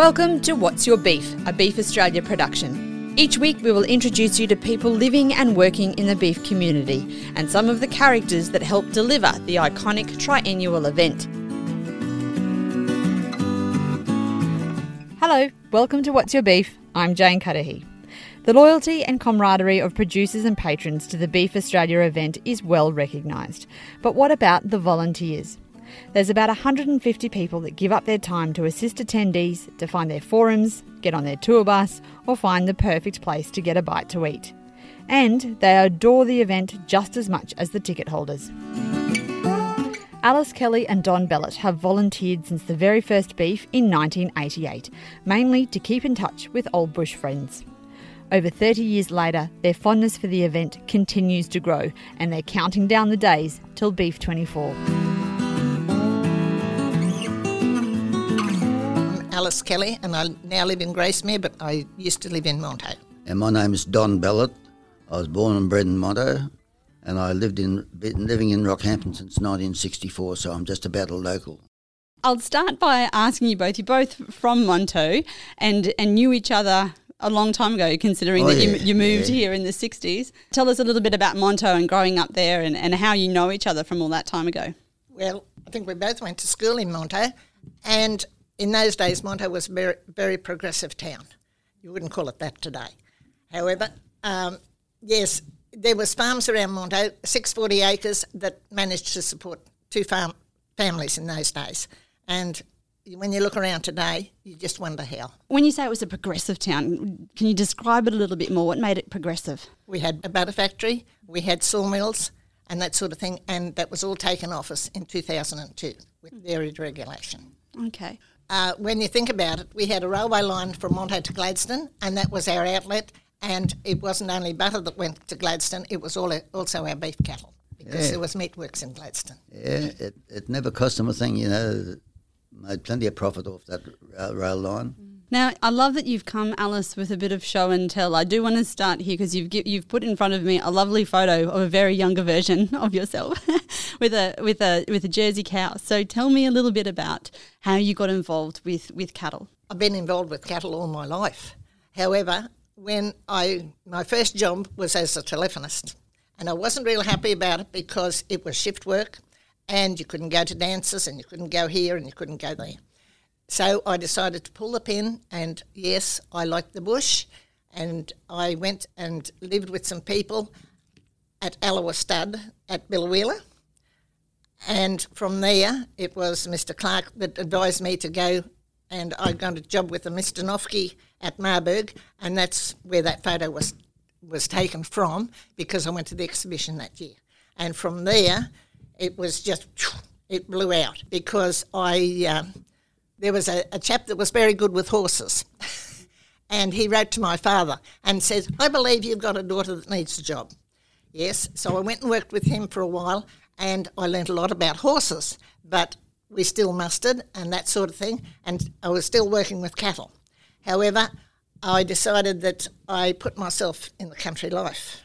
Welcome to What's Your Beef, a Beef Australia production. Each week we will introduce you to people living and working in the beef community and some of the characters that help deliver the iconic triennial event. Hello, welcome to What's Your Beef. I'm Jane Cudahy. The loyalty and camaraderie of producers and patrons to the Beef Australia event is well recognised. But what about the volunteers? There's about 150 people that give up their time to assist attendees to find their forums, get on their tour bus, or find the perfect place to get a bite to eat. And they adore the event just as much as the ticket holders. Alice Kelly and Don Bellett have volunteered since the very first beef in 1988, mainly to keep in touch with old bush friends. Over 30 years later, their fondness for the event continues to grow, and they're counting down the days till Beef 24. Alice Kelly, and I now live in Gracemere, but I used to live in Monto. And my name is Don Bellett. I was born and bred in Monto, and I lived in Rockhampton since 1964, so I'm just about a local. I'll start by asking you both from Monto and knew each other a long time ago, considering you moved here in the 60s. Tell us a little bit about Monto and growing up there and how you know each other from all that time ago. Well, I think we both went to school in Monto, and in those days, Monto was a very, very progressive town. You wouldn't call it that today. However, yes, there was farms around Monto, 640 acres, that managed to support two farm families in those days. And when you look around today, you just wonder how. When you say it was a progressive town, can you describe it a little bit more? What made it progressive? We had a butter factory, we had sawmills and that sort of thing, and that was all taken off us in 2002 with dairy regulation. Okay. When you think about it, we had a railway line from Monto to Gladstone, and that was our outlet. And it wasn't only butter that went to Gladstone, it was also our beef cattle, because there was meatworks in Gladstone. Yeah, it never cost them a thing, you know. Made plenty of profit off that rail line. Now, I love that you've come, Alice, with a bit of show and tell. I do want to start here because you've put in front of me a lovely photo of a very younger version of yourself with a Jersey cow. So tell me a little bit about how you got involved with cattle. I've been involved with cattle all my life. However, when my first job was as a telephonist, and I wasn't real happy about it because it was shift work, and you couldn't go to dances, and you couldn't go here, and you couldn't go there. So I decided to pull the pin, and yes, I liked the bush, and I went and lived with some people at Allewa Stud at Biloela, and from there it was Mr. Clark that advised me to go, and I got a job with a Mr. Nofke at Marburg, and that's where that photo was taken from, because I went to the exhibition that year. And from there, it was just, it blew out, because there was a chap that was very good with horses, and he wrote to my father and said, I believe you've got a daughter that needs a job. Yes, so I went and worked with him for a while, and I learnt a lot about horses, but we still mustered and that sort of thing, and I was still working with cattle. However, I decided that I put myself in the country life,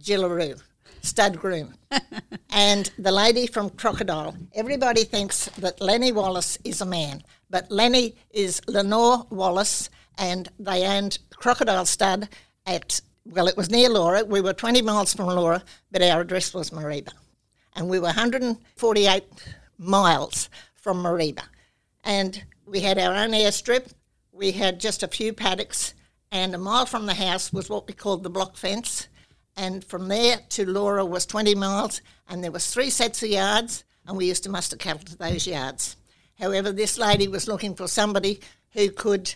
Jillaroo, stud groom. And the lady from Crocodile, everybody thinks that Lenny Wallace is a man, but Lenny is Lenore Wallace, and they owned Crocodile Stud it was near Laura. We were 20 miles from Laura, but our address was Mareeba. And we were 148 miles from Mareeba. And we had our own airstrip. We had just a few paddocks, and a mile from the house was what we called the block fence. And from there to Laura was 20 miles, and there was 3 sets of yards, and we used to muster cattle to those yards. However, this lady was looking for somebody who could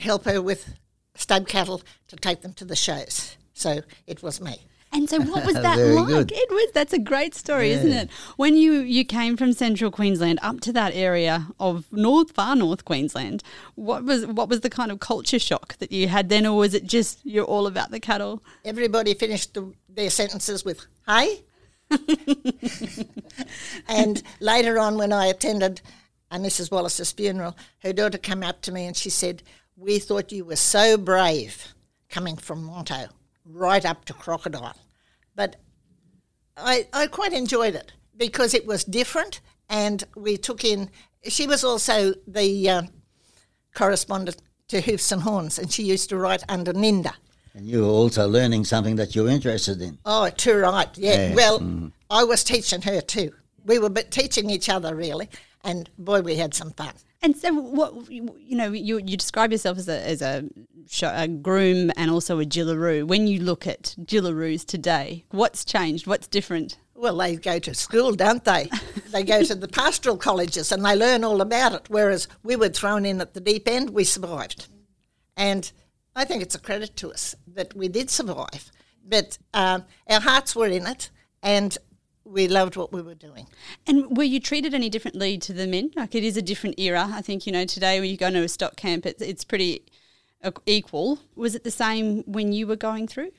help her with stud cattle to take them to the shows. So it was me. And so what was that like? Good. That's a great story, isn't it? When you came from central Queensland up to that area of far north Queensland, what was the kind of culture shock that you had then, or was it just you're all about the cattle? Everybody finished their sentences with, hey? And later on when I attended Mrs. Wallace's funeral, her daughter came up to me and she said, we thought you were so brave coming from Monto right up to Crocodile. But I quite enjoyed it because it was different, and we took in. She was also the corresponded to Hoofs and Horns, and she used to write under Ninda. And you were also learning something that you were interested in. Oh, too right, yeah. Well, I was teaching her too. We were teaching each other, really, and boy, we had some fun. And so, what you describe yourself as a groom and also a gillaroo. When you look at gillaroos today, what's changed? What's different? Well, they go to school, don't they? They go to the pastoral colleges and they learn all about it, whereas we were thrown in at the deep end. We survived. And I think it's a credit to us that we did survive. But our hearts were in it and we loved what we were doing. And were you treated any differently to the men? Like, it is a different era. I think, today when you go to a stock camp, it's pretty equal. Was it the same when you were going through?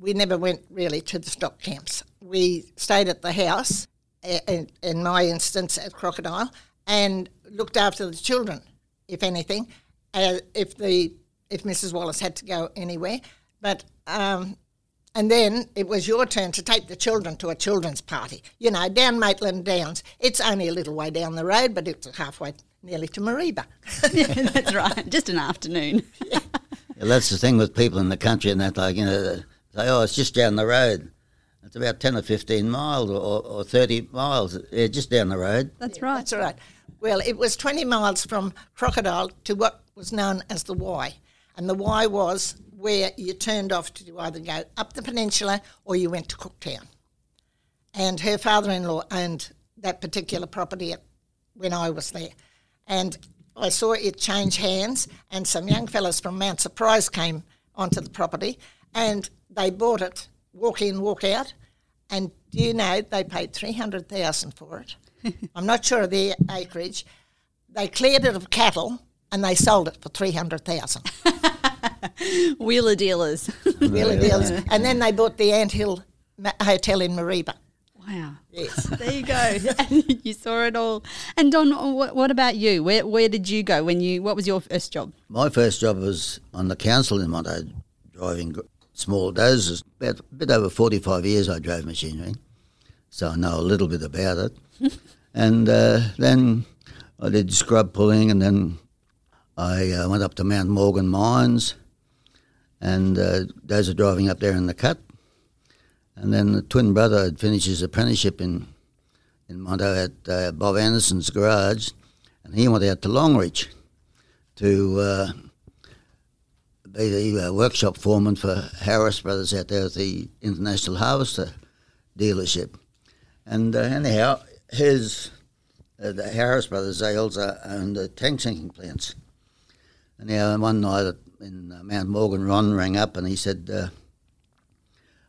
We never went really to the stock camps. We stayed at the house, in my instance at Crocodile, and looked after the children, if anything, if Mrs. Wallace had to go anywhere. But and then it was your turn to take the children to a children's party. Down Maitland Downs. It's only a little way down the road, but it's halfway nearly to Mareeba. Yeah, that's right. Just an afternoon. Yeah. Yeah, that's the thing with people in the country, and that, they say, oh, it's just down the road. It's about 10 or 15 miles or 30 miles, yeah, just down the road. That's right. Well, it was 20 miles from Crocodile to what was known as the Y, and the Y was where you turned off to either go up the peninsula or you went to Cooktown. And her father-in-law owned that particular property when I was there. And I saw it change hands, and some young fellas from Mount Surprise came onto the property and they bought it, walk in, walk out, and they paid $300,000 for it. I'm not sure of their acreage. They cleared it of cattle and they sold it for $300,000. Wheeler dealers. And then they bought the Ant Hill Hotel in Mareeba. Wow. Yes. There you go. And you saw it all. And Don, what about you? Where did you go? What was your first job? My first job was on the council in Monto, driving small dozers. About a bit over 45 years I drove machinery, so I know a little bit about it. And then I did scrub pulling, and then I went up to Mount Morgan mines and dozer driving up there in the cut. And then the twin brother had finished his apprenticeship in Monto at Bob Anderson's garage, and he went out to Longreach to be the workshop foreman for Harris Brothers out there at the International Harvester dealership. And anyhow, the Harris Brothers, they also owned tank sinking plants. And one night in Mount Morgan, Ron rang up and he said,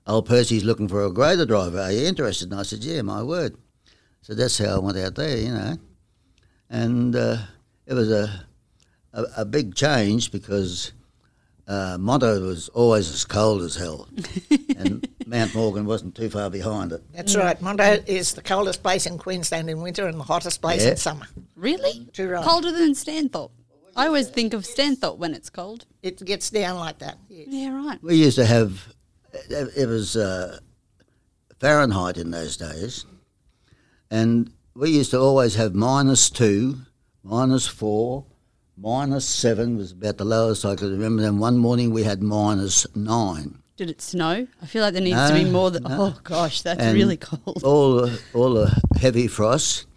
old Percy's looking for a grader driver. Are you interested? And I said, yeah, my word. So that's how I went out there, And it was a big change because Monto was always as cold as hell. And Mount Morgan wasn't too far behind it. That's right. Monto is the coldest place in Queensland in winter and the hottest place in summer. Really? Too right. Colder than Stanthorpe. I always think of Stanthorpe when it's cold. It gets down like that. Yes. Yeah, right. We used to have... It was Fahrenheit in those days, and we used to always have -2, -4, -7 was about the lowest I could remember. Then one morning we had -9. Did it snow? I feel like there needs to be more than... No. Oh, gosh, that's really cold. All the heavy frosts,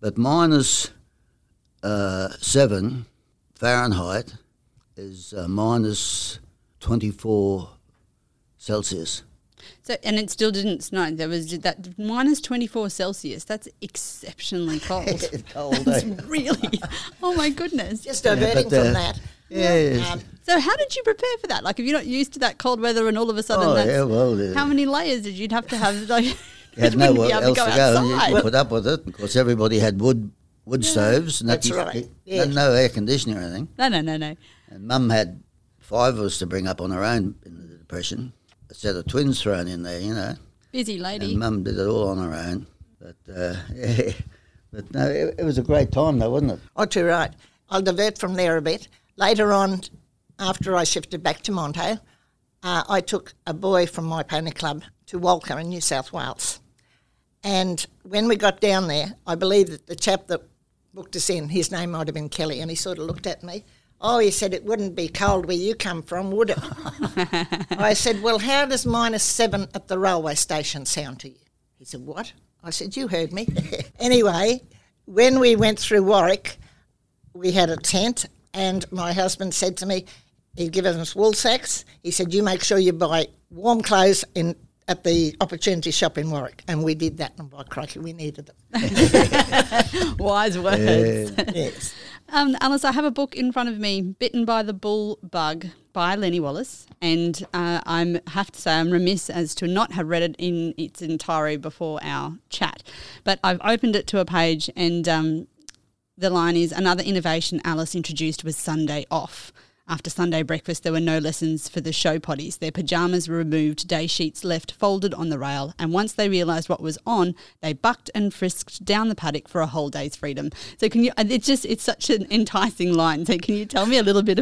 but -7 Fahrenheit is -24 Celsius. So, and it still didn't snow. There was that -24 Celsius. That's exceptionally cold. Cold. That's really. Oh my goodness. Just diverting from that. Yeah. So how did you prepare for that? Like, if you're not used to that cold weather, and all of a sudden, how many layers did you have to have? Like, you had nowhere else to go. And you put up with it. Of course, everybody had wood stoves. And that's right. Yeah. No air conditioning or anything. No. And Mum had 5 of us to bring up on her own in the Depression. A set of twins thrown in there, Busy lady. And Mum did it all on her own. But, but no, it was a great time though, wasn't it? Oh, too right. I'll divert from there a bit. Later on, after I shifted back to Monto, I took a boy from my pony club to Walker in New South Wales. And when we got down there, I believe that the chap that looked us in. His name might have been Kelly, and he sort of looked at me. Oh, he said, it wouldn't be cold where you come from, would it? I said, well, how does -7 at the railway station sound to you? He said, what? I said, you heard me. Anyway, when we went through Warwick, we had a tent, and my husband said to me, he'd given us wool sacks. He said, you make sure you buy warm clothes at the Opportunity Shop in Warwick. And we did that, and by crikey, we needed them. Wise words. Yeah. Yes. Alice, I have a book in front of me, Bitten by the Bull Bug by Lenny Wallace, and I have to say I'm remiss as to not have read it in its entirety before our chat. But I've opened it to a page, and the line is, another innovation Alice introduced was Sunday off. After Sunday breakfast, there were no lessons for the show potties. Their pyjamas were removed, day sheets left folded on the rail, and once they realised what was on, they bucked and frisked down the paddock for a whole day's freedom. So can you? It's such an enticing line. So can you tell me a little bit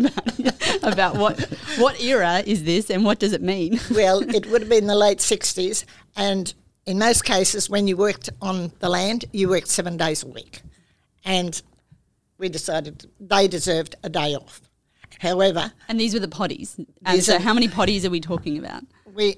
about what era is this and what does it mean? Well, it would have been the late 60s, and in most cases, when you worked on the land, you worked 7 days a week, and we decided they deserved a day off. However... And these were the potties. And so how many potties are we talking about?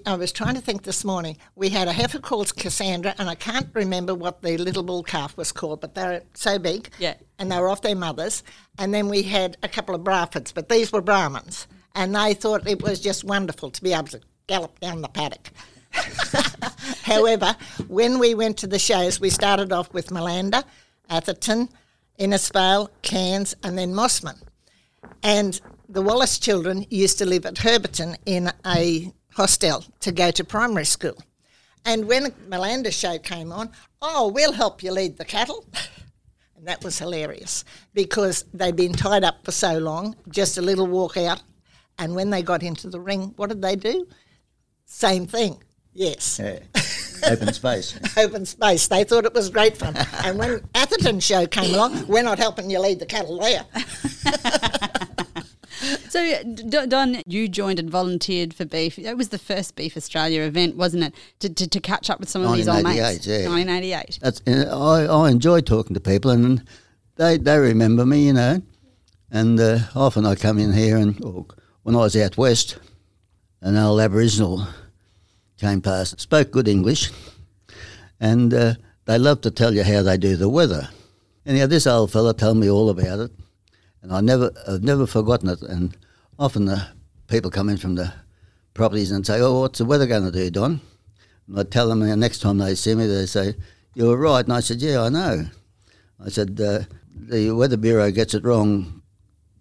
I was trying to think this morning. We had a heifer called Cassandra, and I can't remember what the little bull calf was called, but they were so big. Yeah. And they were off their mothers. And then we had a couple of Brafords, but these were Brahmins. And they thought it was just wonderful to be able to gallop down the paddock. However, when we went to the shows, we started off with Malanda, Atherton, Innisfail, Cairns, and then Mossman. And the Wallace children used to live at Herberton in a hostel to go to primary school. And when Malanda show came on, oh, we'll help you lead the cattle. And that was hilarious because they'd been tied up for so long, just a little walk out. And when they got into the ring, what did they do? Same thing, yes. Yeah. Open space. Open space. They thought it was great fun. And when Atherton show came along, we're not helping you lead the cattle there. So, Don, you joined and volunteered for Beef. It was the first Beef Australia event, wasn't it, to catch up with some of these old mates? 1988, yeah. 1988. I enjoy talking to people, and they remember me, you know. And often I come in here, and when I was out west, an old Aboriginal came past, spoke good English, and they love to tell you how they do the weather. Anyhow, this old fella told me all about it. And I've never forgotten it. And often the people come in from the properties and say, oh, what's the weather going to do, Don? And I tell them, the next time they see me, they say, you were right. And I said, yeah, I know. I said, the Weather Bureau gets it wrong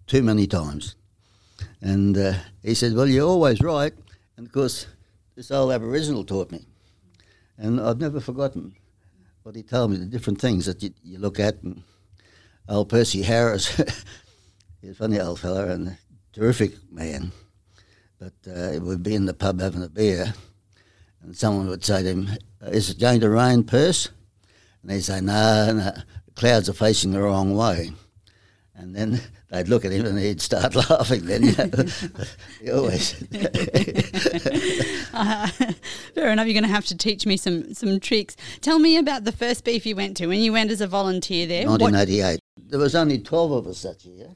too many times. And he said, well, you're always right. And, of course, this old Aboriginal taught me. And I've never forgotten what he told me, the different things that you look at. And old Percy Harris... He's a funny old fella and a terrific man, but we'd be in the pub having a beer and someone would say to him, is it going to rain, Perce? And he'd say, no, clouds are facing the wrong way. And then they'd look at him and he'd start laughing then, you know. He always... fair enough, you're going to have to teach me some tricks. Tell me about the first Beef you went to, when you went as a volunteer there. 1988. There was only 12 of us that year.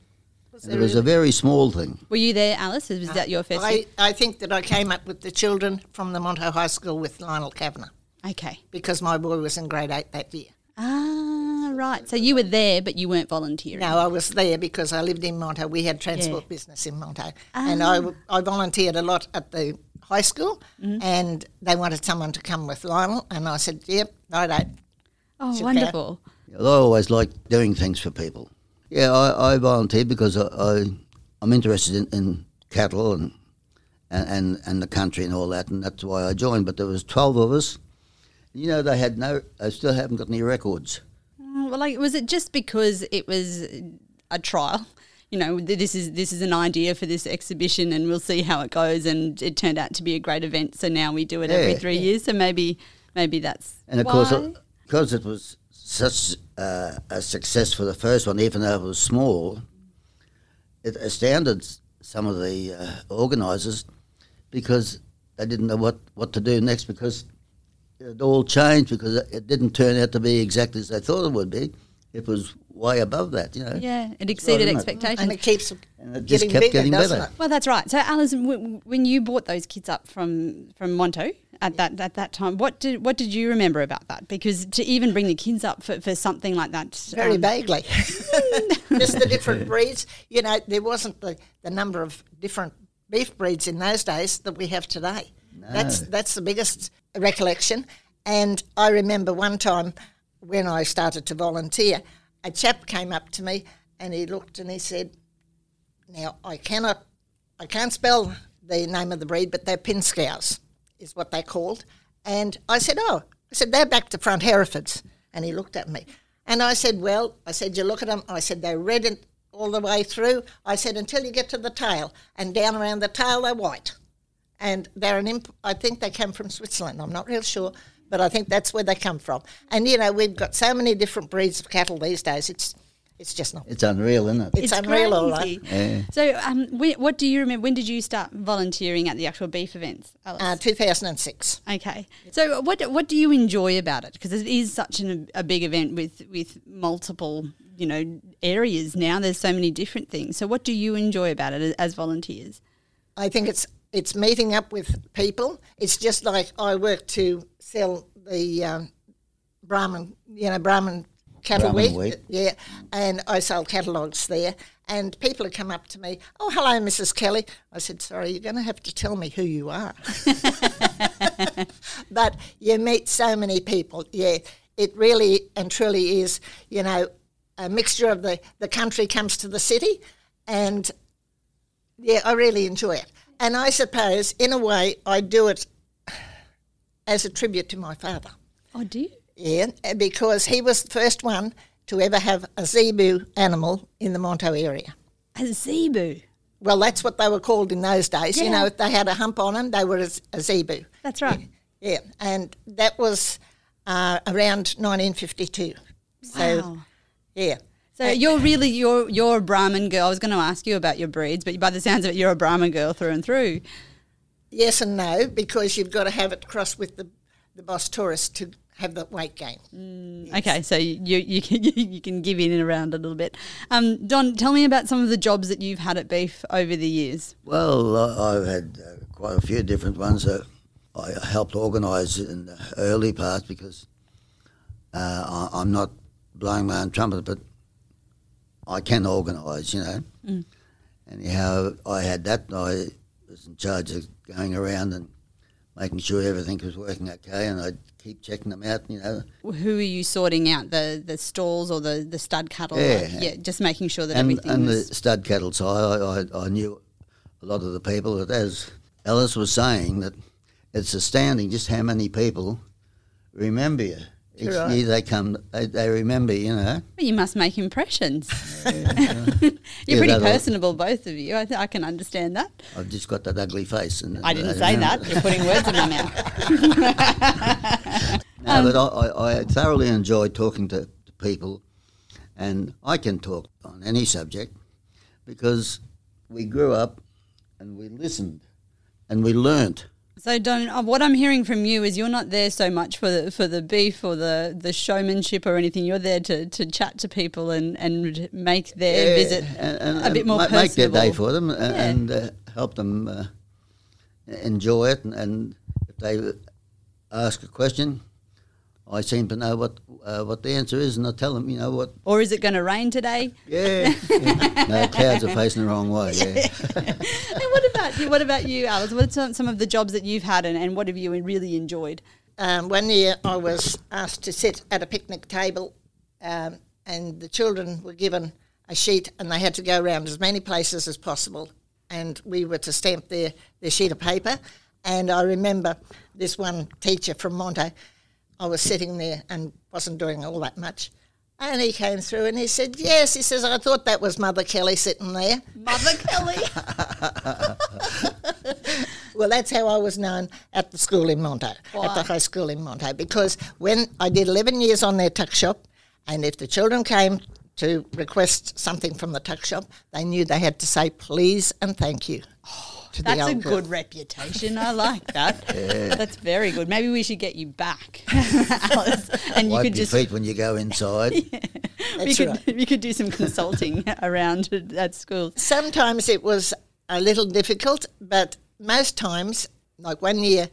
It was a very small thing. Were you there, Alice? Was that your first year? I think that I came up with the children from the Monto High School with Lionel Kavanagh. Okay. Because my boy was in grade 8 that year. Ah, right. So you were there, but you weren't volunteering. No, I was there because I lived in Monto. We had transport business in Monto. And I volunteered a lot at the high school, and they wanted someone to come with Lionel, and I said, yep, I don't. Oh, should wonderful. I always like doing things for people. Yeah, I volunteered because I'm interested in cattle and the country and all that, and that's why I joined. But there was 12 of us. You know, they still haven't got any records. Well, was it just because it was a trial? You know, this is an idea for this exhibition, and we'll see how it goes. And it turned out to be a great event, so now we do it every 3 years. So maybe that's and of why. Course because it was such a success for the first one, even though it was small, it astounded some of the organisers because they didn't know what to do next because it all changed because it didn't turn out to be exactly as they thought it would be. It was way above that, you know. Yeah, it exceeded expectations. And it keeps getting better. Well, that's right. So, Alice, when you brought those kids up from Monto at that time, what did you remember about that? Because to even bring the kids up for something like that. Very vaguely. Just the different breeds. You know, there wasn't the number of different beef breeds in those days that we have today. No. That's the biggest recollection. And I remember one time when I started to volunteer, a chap came up to me and he looked and he said, now, I can't spell the name of the breed, but they're pinscows is what they're called. And I said, they're back to front Herefords. And he looked at me. And I said, you look at them. I said, they're red all the way through. I said, until you get to the tail. And down around the tail, they're white. And they're I think they came from Switzerland. I'm not real sure, but I think that's where they come from. And, you know, we've got so many different breeds of cattle these days. It's just not... It's unreal, isn't it? It's unreal, all right. Yeah. So what do you remember? When did you start volunteering at the actual beef events, Alice? 2006. Okay. So what do you enjoy about it? Because it is such a big event with multiple, you know, areas now. There's so many different things. So what do you enjoy about it as volunteers? I think it's meeting up with people. It's just like I work to sell the Brahman cattle wheat. Yeah, and I sold catalogues there. And people have come up to me, oh, hello, Mrs. Kelly. I said, sorry, you're going to have to tell me who you are. But you meet so many people. Yeah, it really and truly is, you know, a mixture of the country comes to the city. And, yeah, I really enjoy it. And I suppose, in a way, I do it as a tribute to my father. Oh, do you? Yeah, because he was the first one to ever have a zebu animal in the Monto area. A zebu? Well, that's what they were called in those days. Yeah. You know, if they had a hump on them, they were a zebu. That's right. Yeah, and that was around 1952. Wow. So, yeah. So you're a Brahman girl. I was going to ask you about your breeds, but by the sounds of it, you're a Brahman girl through and through. Yes and no, because you've got to have it crossed with the Boss Taurus to have the weight gain. Yes. Okay, so you can give in and around a little bit. Don, tell me about some of the jobs that you've had at Beef over the years. Well, I've had quite a few different ones. I helped organise in the early part because I'm not blowing my own trumpet, but I can organise, you know. Mm. Anyhow, I had that. I was in charge of going around and making sure everything was working okay, and I'd keep checking them out, you know. Who are you sorting out, the stalls or the stud cattle? Yeah. Like, yeah, just making sure that everything was... And the stud cattle side, I knew a lot of the people. But as Alice was saying, that it's astounding just how many people remember you. Each year they come, they remember, you know. Well, you must make impressions. You're pretty personable, both of you. I can understand that. I've just got that ugly face. And I didn't say that. You're putting words in my mouth. But I thoroughly enjoy talking to people, and I can talk on any subject because we grew up and we listened and we learnt. So, Don, what I'm hearing from you is you're not there so much for the beef or the showmanship or anything. You're there to chat to people and make their visit a bit more personable. Make their day for them and help them enjoy it. And if they ask a question, I seem to know what the answer is, and I tell them, you know what. Or is it going to rain today? Yeah. No, clouds are facing the wrong way. Yeah. And what about you, Alice? What are some of the jobs that you've had, and what have you really enjoyed? One year I was asked to sit at a picnic table, and the children were given a sheet, and they had to go around as many places as possible, and we were to stamp their sheet of paper. And I remember this one teacher from Monto. I was sitting there and wasn't doing all that much. And he came through and he said, yes, he says, I thought that was Mother Kelly sitting there. Mother Kelly? Well, that's how I was known at the school in Monto, at the high school in Monto, because when I did 11 years on their tuck shop, and if the children came to request something from the tuck shop, they knew they had to say please and thank you. That's a good reputation. I like that. Yeah. That's very good. Maybe we should get you back, Alice. And wipe your feet when you go inside. Yeah. We could do some consulting around at school. Sometimes it was a little difficult, but most times, like one year,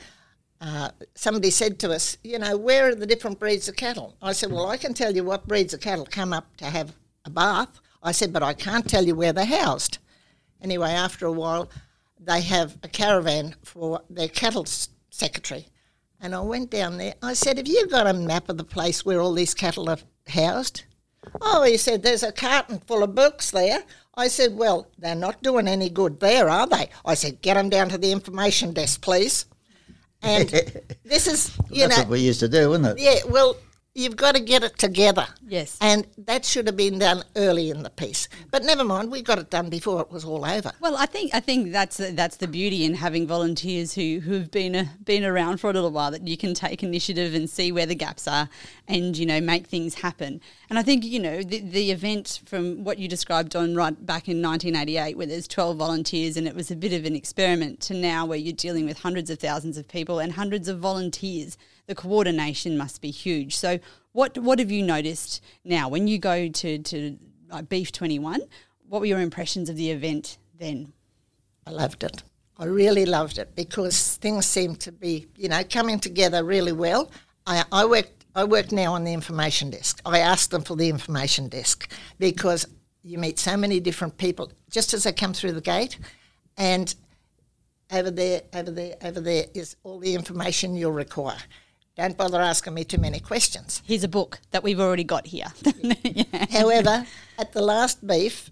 somebody said to us, you know, where are the different breeds of cattle? I said, well, I can tell you what breeds of cattle come up to have a bath. I said, but I can't tell you where they're housed. Anyway, after a while, they have a caravan for their cattle secretary. And I went down there. I said, have you got a map of the place where all these cattle are housed? Oh, he said, there's a carton full of books there. I said, well, they're not doing any good there, are they? I said, get them down to the information desk, please. And this is, that's what we used to do, wasn't it? Yeah, well, you've got to get it together. Yes. And that should have been done early in the piece. But never mind, we got it done before it was all over. Well, I think that's the beauty in having volunteers who've been around for a little while, that you can take initiative and see where the gaps are and, you know, make things happen. And I think, you know, the event from what you described, Don, right back in 1988 where there's 12 volunteers and it was a bit of an experiment, to now where you're dealing with hundreds of thousands of people and hundreds of volunteers. The coordination must be huge. So what have you noticed now when you go to Beef 21? What were your impressions of the event then? I loved it. I really loved it because things seemed to be, you know, coming together really well. I work now on the information desk. I asked them for the information desk because you meet so many different people just as they come through the gate, and over there is all the information you'll require. Don't bother asking me too many questions. Here's a book that we've already got here. Yeah. However, at the last beef,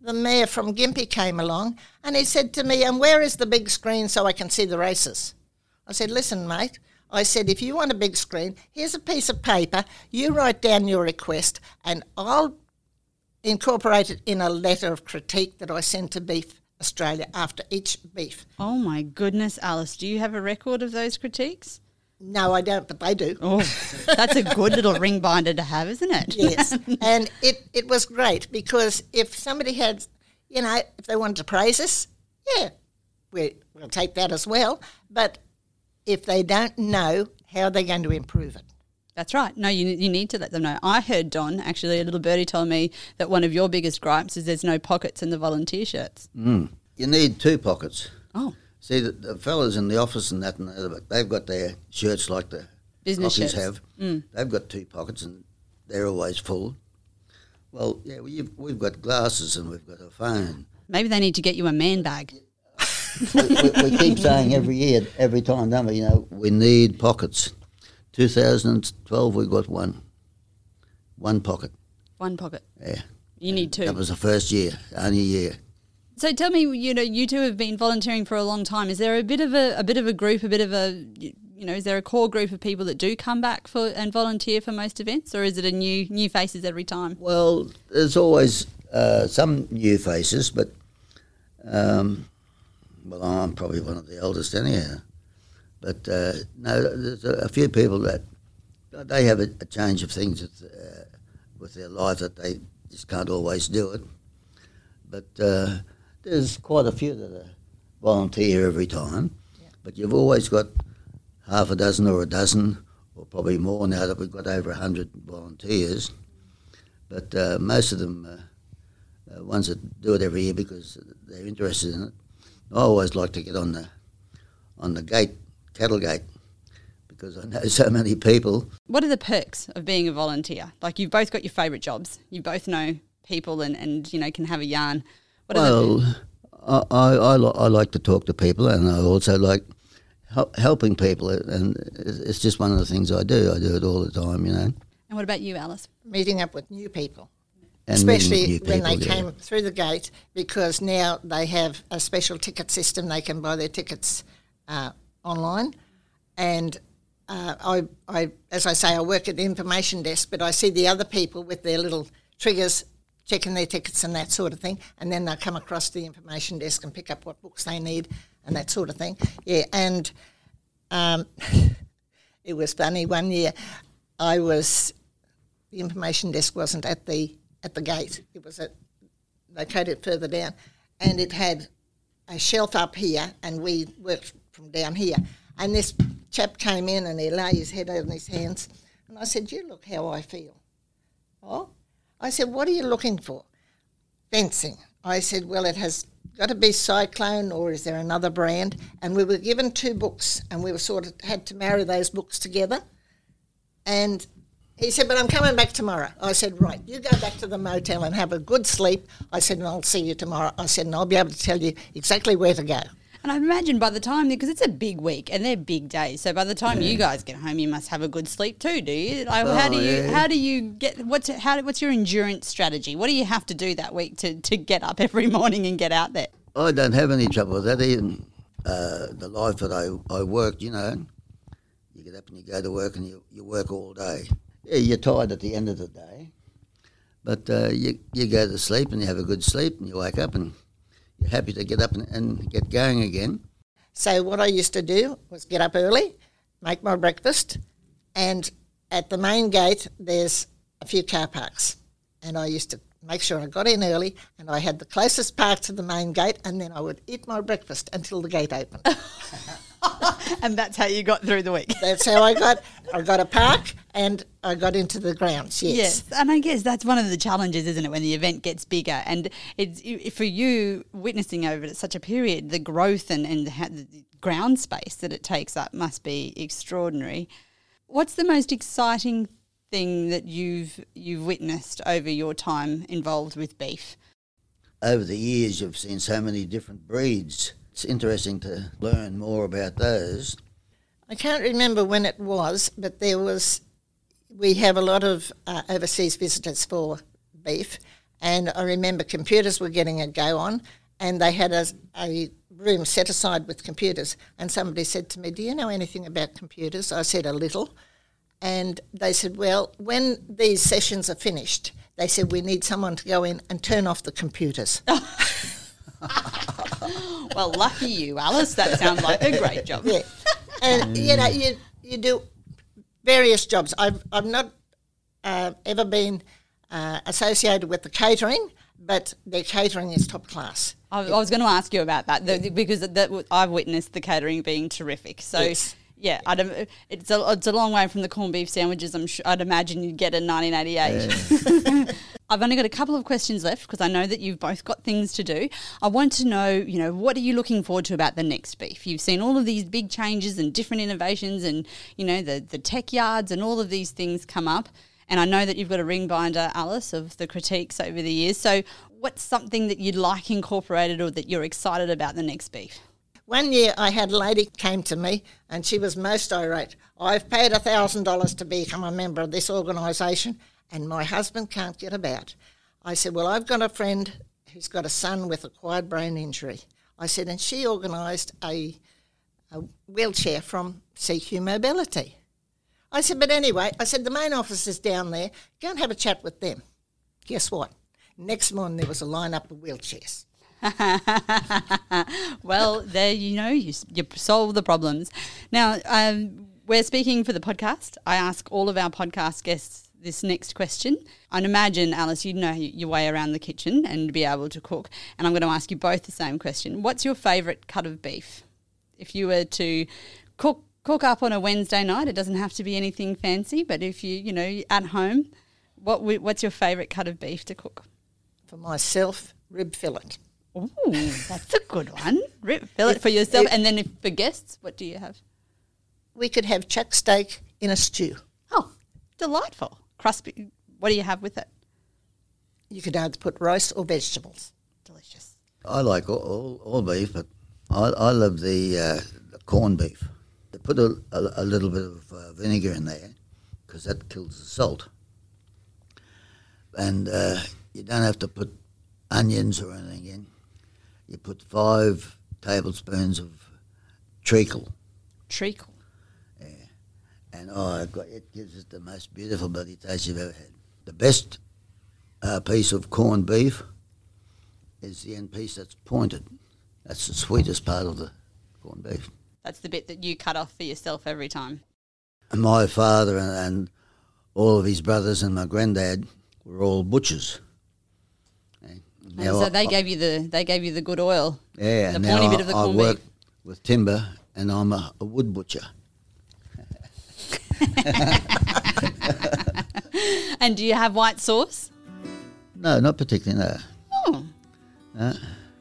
the mayor from Gympie came along and he said to me, and where is the big screen so I can see the races? I said, listen, mate. I said, if you want a big screen, here's a piece of paper. You write down your request and I'll incorporate it in a letter of critique that I send to Beef Australia after each beef. Oh, my goodness, Alice. Do you have a record of those critiques? No, I don't, but they do. Oh, that's a good little ring binder to have, isn't it? Yes, and it was great because if somebody had, you know, if they wanted to praise us, yeah, we'll take that as well. But if they don't know, how are they going to improve it? That's right. No, you need to let them know. I heard, Don, actually, a little birdie told me that one of your biggest gripes is there's no pockets in the volunteer shirts. Mm. You need two pockets. Oh. See, the fellas in the office and that, they've got their shirts like the business shirts have. Mm. They've got two pockets and they're always full. Well, yeah, we've got glasses and we've got a phone. Maybe they need to get you a man bag. we keep saying every time, don't we, you know, we need pockets. 2012 we got one. One pocket. One pocket. Yeah. You need two. That was the first year, only year. So tell me, you know, you two have been volunteering for a long time. Is there is there a core group of people that do come back for and volunteer for most events, or is it a new faces every time? Well, there's always some new faces, but I'm probably one of the eldest anyhow. But no, there's a few people that they have a change of things with their life that they just can't always do it. But there's quite a few that are volunteer every time. Yeah. But you've always got half a dozen or a dozen, or probably more now that we've got over 100 volunteers. But most of them are ones that do it every year because they're interested in it. I always like to get on the gate. Cattle gate, because I know so many people. What are the perks of being a volunteer? Like, you've both got your favourite jobs. You both know people and you know, can have a yarn. I like to talk to people, and I also like helping people, and it's just one of the things I do. I do it all the time, you know. And what about you, Alice? Meeting up with new people. And especially new people, when they came through the gate, because now they have a special ticket system. They can buy their tickets online, and I as I say, I work at the information desk, but I see the other people with their little triggers checking their tickets and that sort of thing, and then they'll come across to the information desk and pick up what books they need and that sort of thing. Yeah, and it was funny. One year the information desk wasn't at the gate. It was located further down, and it had a shelf up here, and we worked from down here, and this chap came in and he lay his head on his hands, and I said, you look how I feel. Oh, I said, what are you looking for? Fencing. I said, well, it has got to be Cyclone, or is there another brand? And we were given two books, and we were sort of had to marry those books together. And he said, but I'm coming back tomorrow. I said, right, you go back to the motel and have a good sleep. I said, and I'll see you tomorrow. I said, and I'll be able to tell you exactly where to go. And I imagine by the time, because it's a big week and they're big days, so by the time you guys get home, you must have a good sleep too, do you? Like, what's your endurance strategy? What do you have to do that week to get up every morning and get out there? I don't have any trouble with that. Even the life that I worked, you know, you get up and you go to work and you work all day. Yeah, you're tired at the end of the day, but you go to sleep and you have a good sleep and you wake up and you're happy to get up and get going again. So what I used to do was get up early, make my breakfast, and at the main gate there's a few car parks. And I used to make sure I got in early and I had the closest park to the main gate, and then I would eat my breakfast until the gate opened. And that's how you got through the week. That's how I got a park and I got into the grounds, yes. Yes, and I guess that's one of the challenges, isn't it, when the event gets bigger. And it's for you, witnessing over at such a period, the growth and the ground space that it takes up must be extraordinary. What's the most exciting thing that you've witnessed over your time involved with beef? Over the years you've seen so many different breeds. It's interesting to learn more about those. I can't remember when it was, but we have a lot of overseas visitors for beef, and I remember computers were getting a go on, and they had a room set aside with computers, and somebody said to me, do you know anything about computers? I said, a little. And they said, well, when these sessions are finished, they said, we need someone to go in and turn off the computers. Well, lucky you, Alice. That sounds like a great job. Yeah. And, you know, you do various jobs. I've not ever been associated with the catering, but their catering is top class. I was going to ask you about that because I've witnessed the catering being terrific. So, yes. Yeah, it's a long way from the corned beef sandwiches I'd imagine you'd get in 1988. Yeah. I've only got a couple of questions left because I know that you've both got things to do. I want to know, you know, what are you looking forward to about the next beef? You've seen all of these big changes and different innovations and, you know, the tech yards and all of these things come up. And I know that you've got a ring binder, Alice, of the critiques over the years. So what's something that you'd like incorporated or that you're excited about the next beef? One year I had a lady came to me and she was most irate. I've paid $1,000 to become a member of this organisation and my husband can't get about. I said, well, I've got a friend who's got a son with acquired brain injury. I said, and she organised a wheelchair from CQ Mobility. I said, but anyway, I said, the main office is down there. Go and have a chat with them. Guess what? Next morning there was a line-up of wheelchairs. Well, there you know, you solve the problems. Now, we're speaking for the podcast. I ask all of our podcast guests this next question. I'd imagine, Alice, you know your way around the kitchen and be able to cook. And I'm going to ask you both the same question. What's your favourite cut of beef? If you were to cook up on a Wednesday night, it doesn't have to be anything fancy, but if you know, at home, what's your favourite cut of beef to cook? For myself, rib fillet. Ooh, that's a good one. Fill it for yourself. And then for guests, what do you have? We could have chuck steak in a stew. Oh, delightful. Crispy. What do you have with it? You could either put rice or vegetables. Delicious. I like all beef, but I love the corned beef. They put a little bit of vinegar in there because that kills the salt. And you don't have to put onions or anything in. You put 5 tablespoons of treacle. Treacle? Yeah. And it gives it the most beautiful bloody taste you've ever had. The best piece of corned beef is the end piece that's pointed. That's the sweetest part of the corned beef. That's the bit that you cut off for yourself every time. And my father and all of his brothers and my granddad were all butchers. Now so they gave you the good oil, yeah. The pointy bit of the corned beef. I work with timber, and I'm a wood butcher. And do you have white sauce? No, not particularly, no. Oh. No.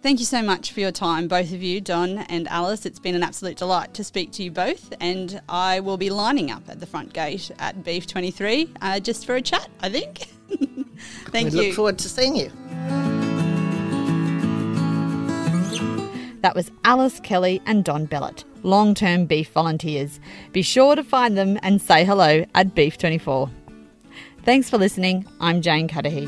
Thank you so much for your time, both of you, Don and Alice. It's been an absolute delight to speak to you both, and I will be lining up at the front gate at Beef 23 just for a chat, I think. Thank you. We look forward to seeing you. That was Alice Kelly and Don Bellett, long-term beef volunteers. Be sure to find them and say hello at Beef 24. Thanks for listening. I'm Jane Cudahy.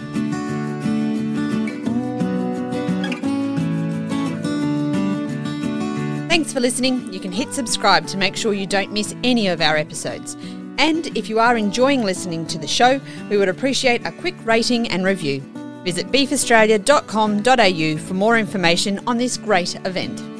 Thanks for listening. You can hit subscribe to make sure you don't miss any of our episodes. And if you are enjoying listening to the show, we would appreciate a quick rating and review. Visit beefaustralia.com.au for more information on this great event.